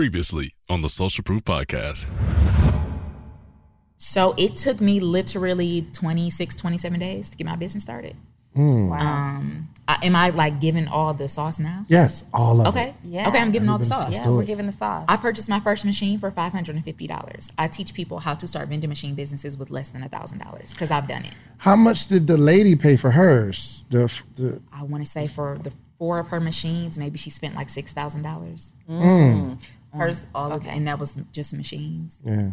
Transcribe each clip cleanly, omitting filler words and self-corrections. Previously on the Social Proof Podcast. So it took me literally 26, 27 days to get my business started. Wow. Am I like giving all the sauce now? Yes, all of it. Okay. Yeah. Okay, I'm giving all the sauce. Yeah, we're giving the sauce. I purchased my first machine for $550. I teach people how to start vending machine businesses with less than $1,000 because I've done it. How much did the lady pay for hers? I want to say for the four of her machines, maybe she spent like $6,000. Hers, all okay. And that was just machines. Yeah.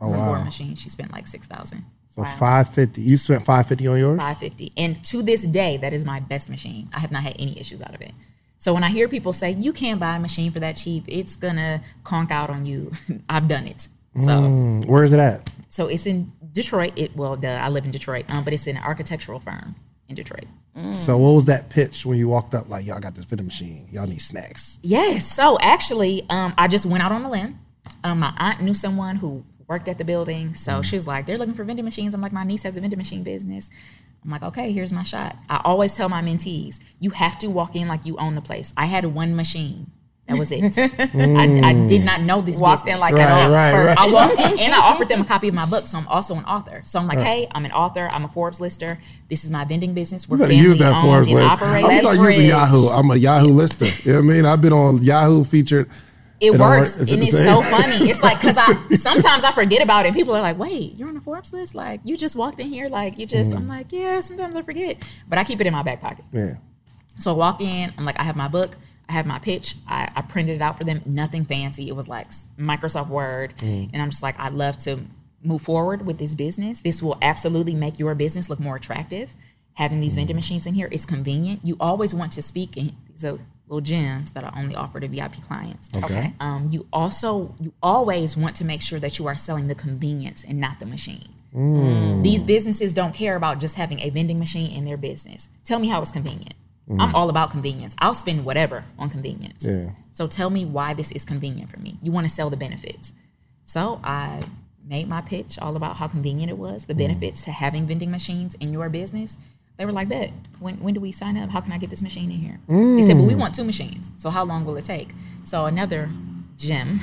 Oh, wow. Four machines, she spent like $6,000. So wow. $550. You spent $550 on yours? $550. And to this day, that is my best machine. I have not had any issues out of it. So when I hear people say, you can't buy a machine for that cheap, it's going to conk out on you. I've done it. So where is it at? So it's in Detroit. I live in Detroit, but it's in an architectural firm in Detroit. So what was that pitch when you walked up like, y'all got this vending machine. Y'all need snacks. Yes. So actually, I just went out on a limb. My aunt knew someone who worked at the building. So she was like, they're looking for vending machines. I'm like, my niece has a vending machine business. I'm like, okay, here's my shot. I always tell my mentees, you have to walk in like you own the place. I had one machine. That was it. I did not know this walked business. In like an expert. Right. I walked in and I offered them a copy of my book. So I'm also an author. So I'm like, hey, I'm an author. I'm a Forbes lister. This is my vending business. We're family use that owned and operated. I'm going to start using Yahoo. I'm a Yahoo lister. You know what I mean? I've been on Yahoo featured. It works, and it's so funny. It's like, because sometimes I forget about it. People are like, wait, you're on the Forbes list? Like, you just walked in here? Like, you just, I'm like, yeah, sometimes I forget. But I keep it in my back pocket. Yeah. So I walk in. I'm like, I have my book. I have my pitch. I printed it out for them. Nothing fancy. It was like Microsoft Word. And I'm just like, I'd love to move forward with this business. This will absolutely make your business look more attractive. Having these vending machines in here, it's convenient. You always want to speak in so little gems that I only offer to VIP clients. Okay. You always want to make sure that you are selling the convenience and not the machine. These businesses don't care about just having a vending machine in their business. Tell me how it's convenient. I'm all about convenience. I'll spend whatever on convenience. Yeah. So tell me why this is convenient for me. You want to sell the benefits. So I made my pitch all about how convenient it was, the benefits to having vending machines in your business. They were like, bet, when do we sign up? How can I get this machine in here? They said, well, we want two machines. So how long will it take? So another gem,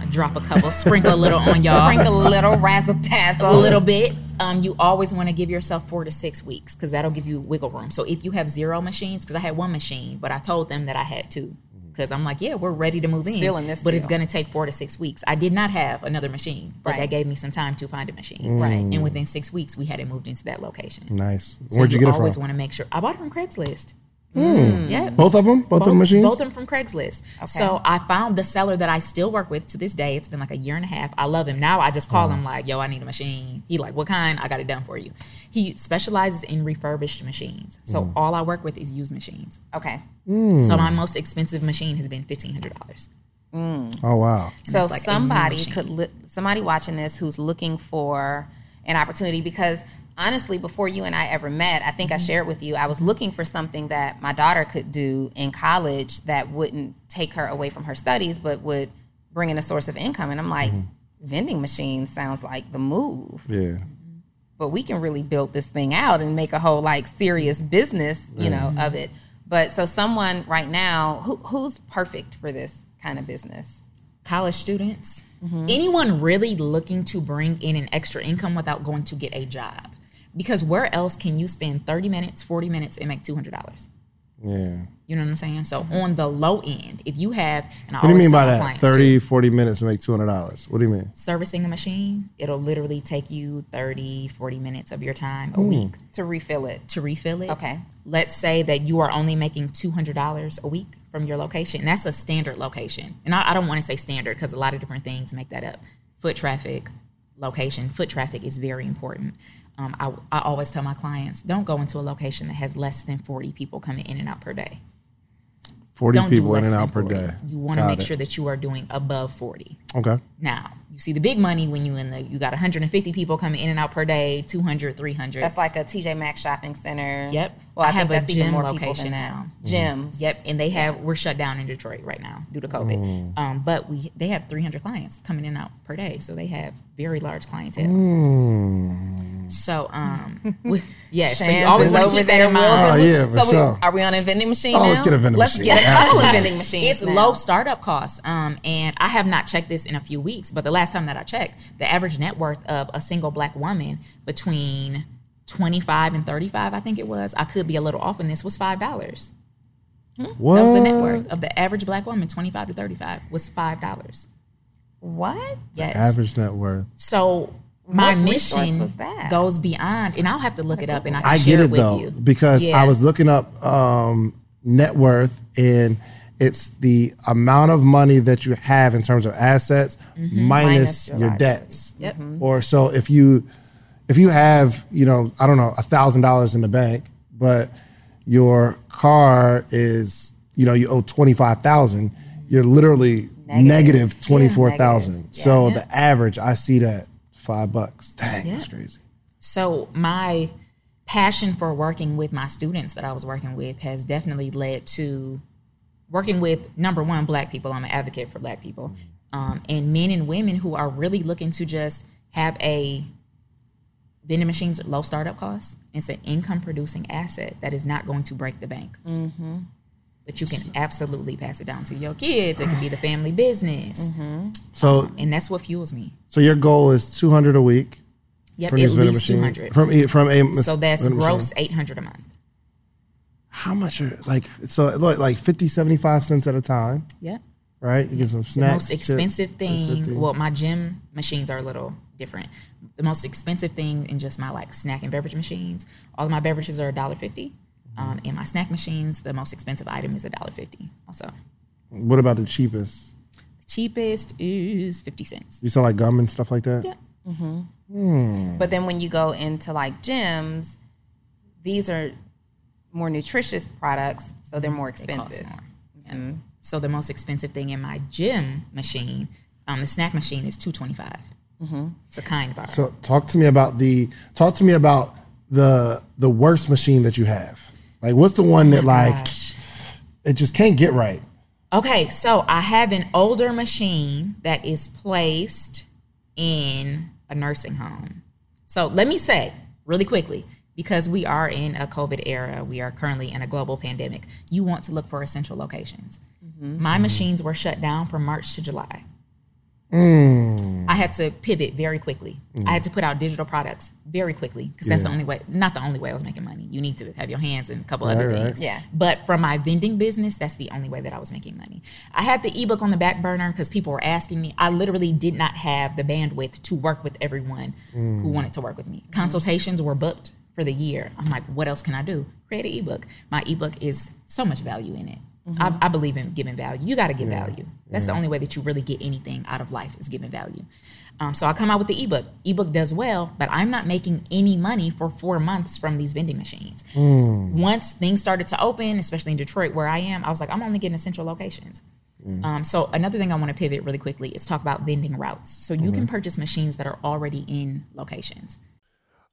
I drop a couple, sprinkle a little on y'all. Sprinkle a little, razzle-tazzle. A little bit. You always want to give yourself 4 to 6 weeks because that'll give you wiggle room. So if you have zero machines, because I had one machine, but I told them that I had two. Because I'm like, yeah, we're ready to move in this but deal. It's going to take 4 to 6 weeks. I did not have another machine, but that gave me some time to find a machine. Right. And within 6 weeks, we had it moved into that location. Nice. So where'd you get it from? I always want to make sure. I bought it from Craigslist. Yeah. Both of them? Both of the machines? Both of them from Craigslist. Okay. So I found the seller that I still work with to this day. It's been like a year and a half. I love him. Now I just call him like, yo, I need a machine. He like, what kind? I got it done for you. He specializes in refurbished machines. So all I work with is used machines. Okay. So my most expensive machine has been $1,500. Oh, wow. And so like somebody watching this who's looking for an opportunity because honestly, before you and I ever met, I think I shared with you, I was looking for something that my daughter could do in college that wouldn't take her away from her studies, but would bring in a source of income. And I'm like, vending machines sounds like the move. Yeah. But we can really build this thing out and make a whole like serious business, you know, of it. But so someone right now, who's perfect for this kind of business? College students. Anyone really looking to bring in an extra income without going to get a job. Because where else can you spend 30 minutes, 40 minutes, and make $200? Yeah. You know what I'm saying? So on the low end, if you have... And what do you mean by that? 30, 40 minutes and make $200. What do you mean? Servicing a machine, it'll literally take you 30, 40 minutes of your time a week. To refill it. Okay. Let's say that you are only making $200 a week from your location. And that's a standard location. And I don't want to say standard because a lot of different things make that up. Foot traffic, location. Foot traffic is very important. I always tell my clients, don't go into a location that has less than 40 people coming in and out per day. 40 people in and out per day. You want to make sure that you are doing above 40. Okay. Now, you see the big money when you got 150 people coming in and out per day, 200, 300. That's like a TJ Maxx shopping center. Yep. Well, I have a gym location now. Gyms. Yep. And they have, we're shut down in Detroit right now due to COVID. But they have 300 clients coming in and out per day. So they have very large clientele. So, yes, so you always want to keep that in mind. Oh, yeah, for sure. Are we on a vending machine now? Let's get a vending machine. Let's get a couple of vending machines. It's low startup costs. And I have not checked this in a few weeks, but the last time that I checked, the average net worth of a single black woman between 25 and 35, I think it was, I could be a little off in this, was $5. What? That was the net worth of the average black woman, 25 to 35, was $5. What? Yes. The average net worth. So my mission goes beyond, and I'll have to look it up and I can share it with you. I get it though, because I was looking up net worth, and it's the amount of money that you have in terms of assets minus your debts. Yep. Or so if you have, I don't know, $1,000 in the bank, but your car is, you owe $25,000, you're literally negative $24,000. Yeah. So the average, I see that $5. Dang, that's crazy. So my passion for working with my students that I was working with has definitely led to working with, number one, black people. I'm an advocate for black people. And men and women who are really looking to just have a vending machines at low startup costs. It's an income-producing asset that is not going to break the bank. Mm-hmm. But you can absolutely pass it down to your kids. It can be the family business. Mm-hmm. So, and that's what fuels me. So your goal is $200 a week? Yep, at least $200. So that's gross $800 a month. How much are, like 50, 75 cents at a time? Yeah. Right? You get some snacks. The most expensive thing, well, my gym machines are a little different. The most expensive thing in just my snack and beverage machines, all of my beverages are $1.50. And my snack machines, the most expensive item is $1.50 also. What about the cheapest? The cheapest is 50 cents. You sell gum and stuff like that? Yeah. Mm-hmm. But then when you go into gyms, these are more nutritious products, so they're more expensive. They cost more. Mm-hmm. So the most expensive thing in my gym machine, the snack machine, is $2.25. Mm-hmm. It's a kind bar. So talk to me about the worst machine that you have. What's the one that it just can't get right? Okay, so I have an older machine that is placed in a nursing home. So let me say really quickly, because we are in a COVID era, we are currently in a global pandemic, you want to look for essential locations. Mm-hmm. My machines were shut down from March to July. I had to pivot very quickly. I had to put out digital products very quickly because that's the only way, not the only way I was making money. You need to have your hands and a couple other things. Yeah. But for my vending business, that's the only way that I was making money. I had the ebook on the back burner because people were asking me. I literally did not have the bandwidth to work with everyone who wanted to work with me. Consultations were booked for the year. I'm like, what else can I do? Create an ebook. My ebook is so much value in it. Mm-hmm. I believe in giving value. You got to give value. That's the only way that you really get anything out of life is giving value. So I come out with the ebook. Ebook does well, but I'm not making any money for 4 months from these vending machines. Once things started to open, especially in Detroit where I am, I was like, I'm only getting essential locations. So another thing I want to pivot really quickly is talk about vending routes. So you can purchase machines that are already in locations.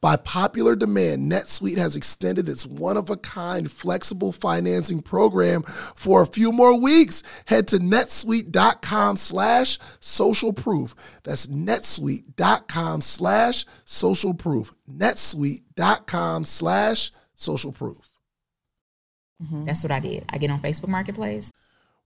By popular demand, NetSuite has extended its one-of-a-kind flexible financing program for a few more weeks. Head to netsuite.com/socialproof. That's netsuite.com/socialproof. netsuite.com/socialproof. Mm-hmm. That's what I did. I get on Facebook Marketplace.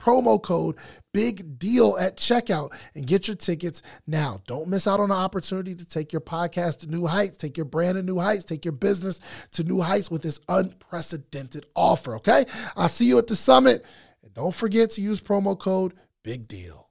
promo code Big Deal at checkout and get your tickets now. Don't miss out on the opportunity to take your podcast to new heights, take your brand to new heights, take your business to new heights with this unprecedented offer, okay? I'll see you at the summit. And don't forget to use promo code Big Deal.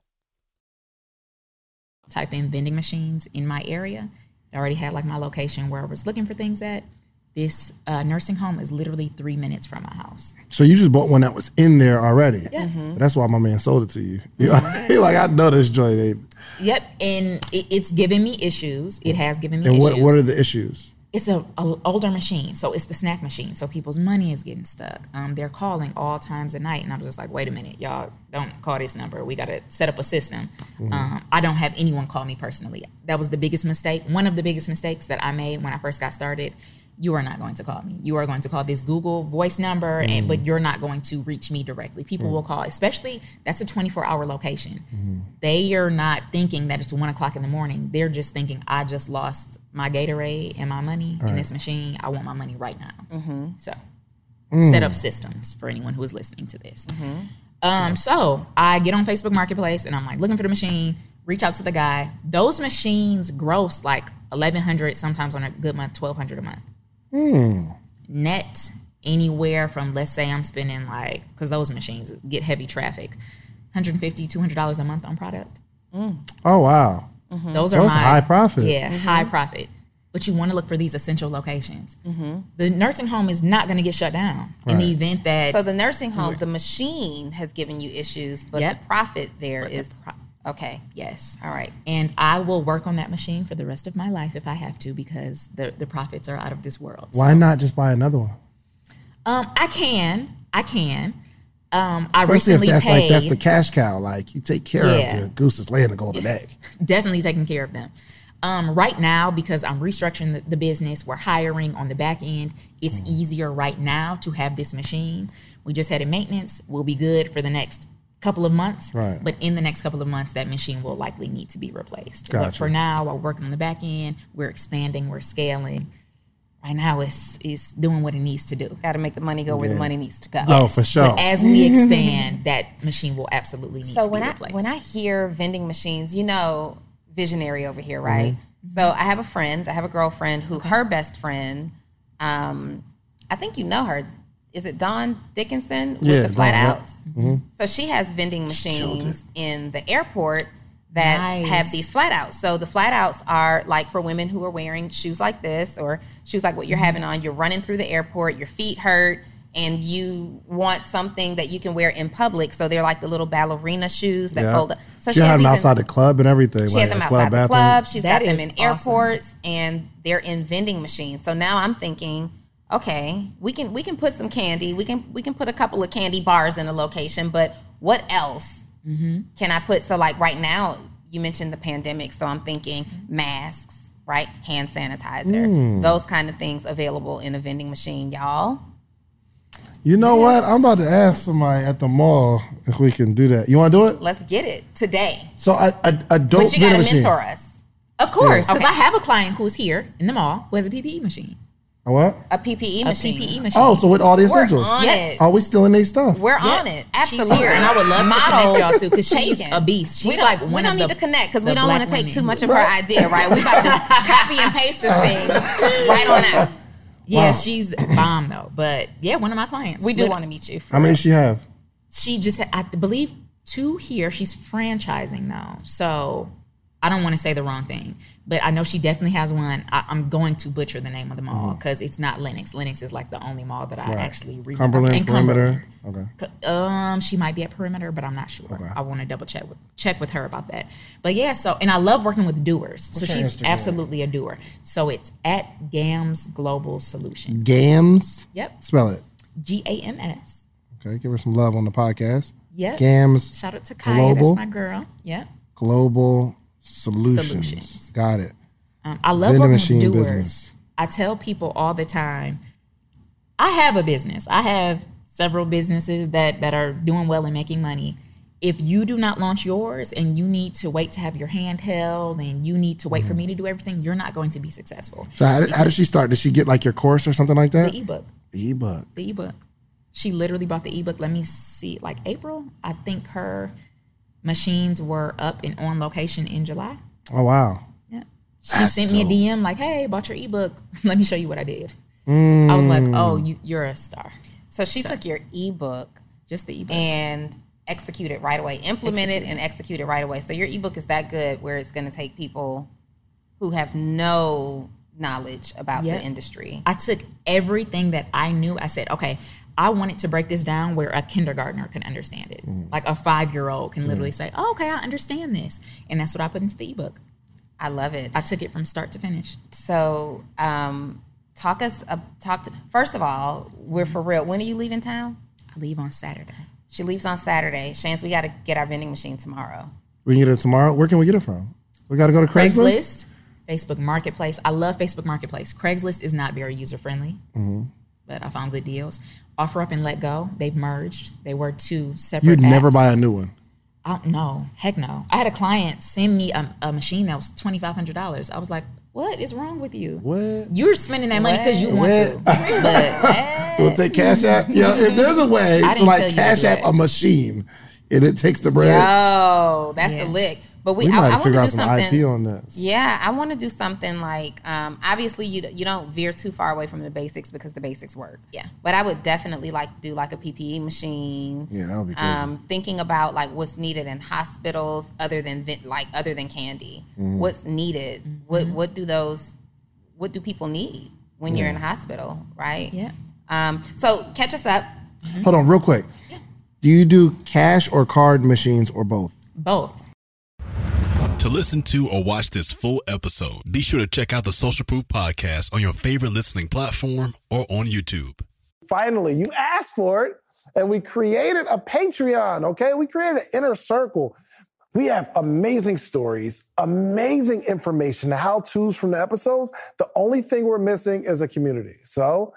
Type in vending machines in my area. I already had like my location where I was looking for things at. This nursing home is literally 3 minutes from my house. So you just bought one that was in there already. Yeah. Mm-hmm. That's why my man sold it to you. Mm-hmm. Like, I know this joint, Abe. Yep, and it's giving me issues. It has given me issues. And what are the issues? It's an older machine, so it's the snack machine. So people's money is getting stuck. They're calling all times at night, and I'm just like, wait a minute, y'all, don't call this number. We got to set up a system. Mm-hmm. I don't have anyone call me personally. That was the biggest mistake. One of the biggest mistakes that I made when I first got started. You are not going to call me. You are going to call this Google Voice number, but you're not going to reach me directly. People will call, especially that's a 24-hour location. Mm. They are not thinking that it's 1 o'clock in the morning. They're just thinking, I just lost my Gatorade and my money in this machine. I want my money right now. Mm-hmm. So set up systems for anyone who is listening to this. Mm-hmm. So I get on Facebook Marketplace, and I'm like looking for the machine, reach out to the guy. Those machines gross like $1,100, sometimes on a good month, $1,200 a month. Net anywhere from, let's say I'm spending like, because those machines get heavy traffic, $150, $200 a month on product. Mm. Oh, wow. Mm-hmm. Those are high profit. Yeah, mm-hmm. high profit. But you want to look for these essential locations. Mm-hmm. The nursing home is not going to get shut down right. in the event that. So the nursing home, the machine has given you issues, but the profit there but is. Okay. Yes. All right. And I will work on that machine for the rest of my life if I have to, because the profits are out of this world. Why not just buy another one? I can. Especially if that's paid. Like that's the cash cow. Like you take care of the goose that's laying the golden egg. Definitely taking care of them. Right now, because I'm restructuring the business, we're hiring on the back end. It's easier right now to have this machine. We just had a maintenance. We'll be good for the next couple of months. Right. But in the next couple of months, that machine will likely need to be replaced. Gotcha. But for now, we're working on the back end. We're expanding. We're scaling. Right now, it's doing what it needs to do. Got to make the money go where the money needs to go. Yes. Oh, for sure. But as we expand, that machine will absolutely need to be replaced. When I hear vending machines, you know, visionary over here, right? Mm-hmm. So I have a girlfriend who her best friend, I think you know her. Is it Dawn Dickinson with the Flat Outs? Mm-hmm. So she has vending machines in the airport that have these flat outs. So the flat outs are like for women who are wearing shoes like this or shoes like what you're having on. You're running through the airport, your feet hurt, and you want something that you can wear in public. So they're like the little ballerina shoes that fold up. So she has them outside the club and everything. She has them outside the club. She's got them in airports, and they're in vending machines. So now I'm thinking, okay, we can put some candy. We can put a couple of candy bars in a location, but what else can I put? So like right now, you mentioned the pandemic. So I'm thinking masks, right? Hand sanitizer, those kind of things available in a vending machine, y'all. You know what? I'm about to ask somebody at the mall if we can do that. You want to do it? Let's get it today. So I don't. But you got to mentor us, of course, because I have a client who's here in the mall who has a PPE machine. A what? A PPE machine. A PPE machine. Oh, so with all the essentials, are we still in their stuff? We're on it, absolutely. She's here, and I would love to connect y'all too, because she's a beast. She's like one. We don't need to connect because we don't want to take too much of her idea, right? We about to copy and paste this thing right on out. Yeah, she's bomb though. But yeah, one of my clients. We do want to meet you. How many does she have? She just, I believe, two here. She's franchising though, so I don't want to say the wrong thing, but I know she definitely has one. I'm going to butcher the name of the mall because it's not Lenox. Lenox is like the only mall that I actually read. Cumberland, Perimeter. Okay. She might be at Perimeter, but I'm not sure. Okay. I want to double check with her about that. But yeah, so, and I love working with doers. So she's absolutely a doer. So it's at GAMS Global Solutions. GAMS? Yep. Spell it. GAMS. Okay. Give her some love on the podcast. Yep. GAMS. Shout out to Kaya. That's my girl. Yep. Global Solutions. Got it. I love working with doers. Business. I tell people all the time, I have a business. I have several businesses that are doing well and making money. If you do not launch yours and you need to wait to have your hand held and you need to wait for me to do everything, you're not going to be successful. So how did she start? Did she get like your course or something like that? The ebook. She literally bought the ebook. Let me see. Like April, I think her machines were up and on location in July. Oh, wow. Yeah. She sent me a DM like, hey, bought your ebook. Let me show you what I did. I was like, oh, you're a star. So she took your ebook. Just the ebook. And executed right away. Implemented and executed right away. So your ebook is that good where it's going to take people who have no knowledge about the industry. I took everything that I knew. I said, okay, I wanted to break this down where a kindergartner can understand it. Like a 5-year-old can literally say, oh, okay, I understand this. And that's what I put into the ebook. I love it. I took it from start to finish. So first of all, we're for real. When are you leaving town? I leave on Saturday. She leaves on Saturday. Shans, we got to get our vending machine tomorrow. We can get it tomorrow? Where can we get it from? We got to go to Craigslist? Facebook Marketplace. I love Facebook Marketplace. Craigslist is not very user-friendly. Mm-hmm. But I found good deals. Offer up and Let Go. They've merged. They were two separate apps. You'd never buy a new one. No. Heck no. I had a client send me a machine that was $2,500. I was like, what is wrong with you? What? You're spending that money because you want to. But we'll take Cash App. Yeah, if there's a way to like Cash App a machine and it takes the bread. Yo, that's the lick. But we might figure out some IP on this. Yeah, I want to do something like, obviously you don't veer too far away from the basics because the basics work. Yeah. But I would definitely like to do like a PPE machine. Yeah, that would be crazy. Thinking about like what's needed in hospitals other than candy. Mm-hmm. What's needed? Mm-hmm. What do people need when you're in a hospital, right? Yeah. So catch us up. Mm-hmm. Hold on real quick. Yeah. Do you do cash or card machines or both? Both. To listen to or watch this full episode, be sure to check out the Social Proof Podcast on your favorite listening platform or on YouTube. Finally, you asked for it, and we created a Patreon, okay? We created an inner circle. We have amazing stories, amazing information, the how-tos from the episodes. The only thing we're missing is a community. So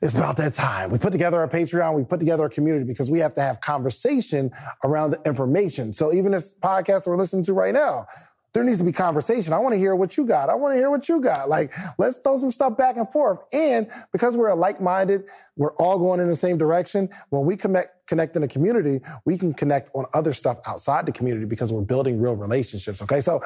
it's about that time. We put together our Patreon. We put together our community because we have to have conversation around the information. So even this podcast we're listening to right now, there needs to be conversation. I want to hear what you got. I want to hear what you got. Like, let's throw some stuff back and forth. And because we're like-minded, we're all going in the same direction. When we connect in a community, we can connect on other stuff outside the community because we're building real relationships. Okay. So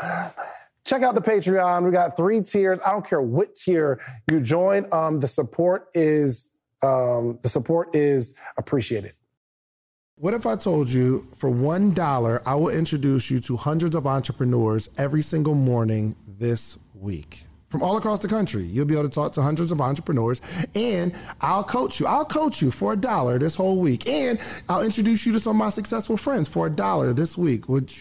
check out the Patreon. We got 3 tiers. I don't care what tier you join. The support is appreciated. What if I told you for $1, I will introduce you to hundreds of entrepreneurs every single morning this week from all across the country? You'll be able to talk to hundreds of entrepreneurs, and I'll coach you. I'll coach you for $1 this whole week, and I'll introduce you to some of my successful friends for $1 this week. Would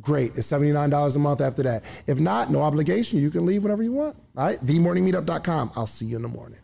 great. It's $79 a month after that. If not, no obligation. You can leave whenever you want. All right? Themorningmeetup.com. I'll see you in the morning.